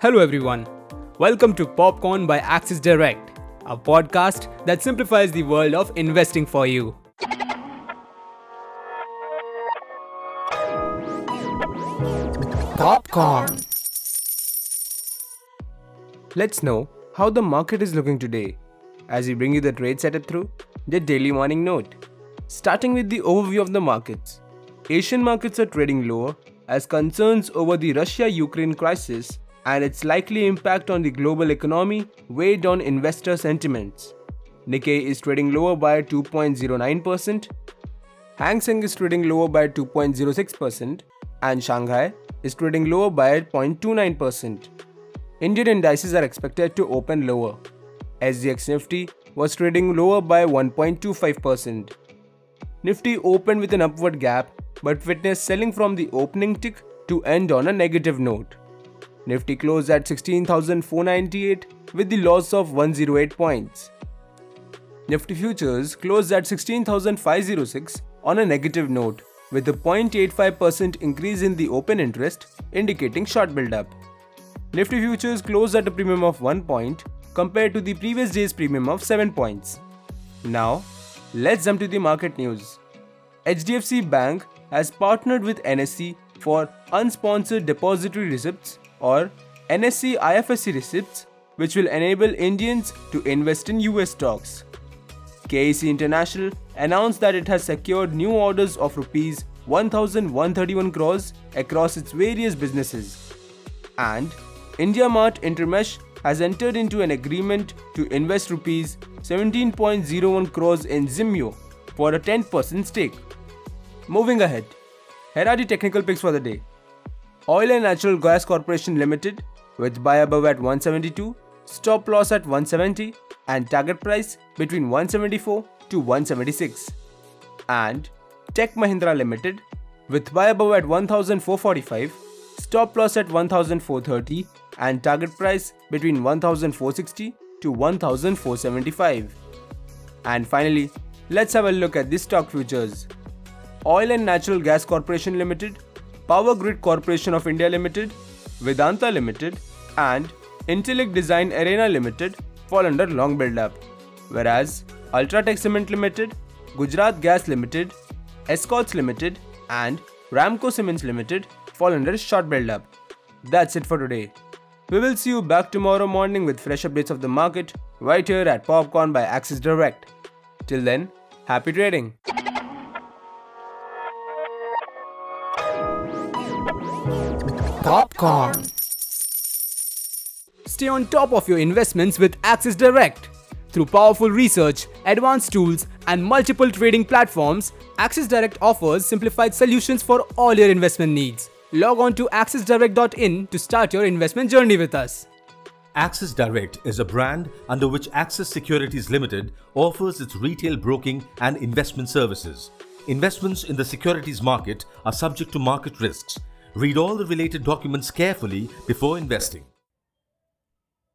Hello everyone, welcome to Popcorn by Axis Direct, a podcast that simplifies the world of investing for you. Popcorn. Let's know how the market is looking today as we bring you the trade setup through the daily morning note. Starting with the overview of the markets, Asian markets are trading lower as concerns over the Russia-Ukraine crisis and its likely impact on the global economy weighed on investor sentiments. Nikkei is trading lower by 2.09%, Hang Seng is trading lower by 2.06%, and Shanghai is trading lower by 0.29%. Indian indices are expected to open lower. SGX Nifty was trading lower by 1.25%. Nifty opened with an upward gap but witnessed selling from the opening tick to end on a negative note. Nifty closed at 16,498 with the loss of 108 points. Nifty futures closed at 16,506 on a negative note with a 0.85% increase in the open interest, indicating short build-up. Nifty futures closed at a premium of 1 point compared to the previous day's premium of 7 points. Now, let's jump to the market news. HDFC Bank has partnered with NSE for Unsponsored Depository Receipts or NSC IFSC receipts, which will enable Indians to invest in US stocks. KAC International announced that it has secured new orders of Rs 1,131 crores across its various businesses. And India Mart Intermesh has entered into an agreement to invest Rs 17.01 crores in Zimio for a 10% stake. Moving ahead, here are the technical picks for the day. Oil and Natural Gas Corporation Limited with buy above at 172, stop loss at 170 and target price between 174 to 176. And Tech Mahindra Limited with buy above at 1445, stop loss at 1430 and target price between 1460 to 1475. And finally, let's have a look at the stock futures. Oil and Natural Gas Corporation Limited, Power Grid Corporation of India Limited, Vedanta Limited and Intellect Design Arena Limited fall under long build-up, whereas UltraTech Cement Limited, Gujarat Gas Limited, Escorts Limited and Ramco Cements Limited fall under short build-up. That's it for today. We will see you back tomorrow morning with fresh updates of the market right here at Popcorn by Axis Direct. Till then, happy trading! Popcorn. Stay on top of your investments with Axis Direct. Through powerful research, advanced tools, and multiple trading platforms, Axis Direct offers simplified solutions for all your investment needs. Log on to axisdirect.in to start your investment journey with us. Axis Direct is a brand under which Axis Securities Limited offers its retail broking and investment services. Investments in the securities market are subject to market risks. Read all the related documents carefully before investing.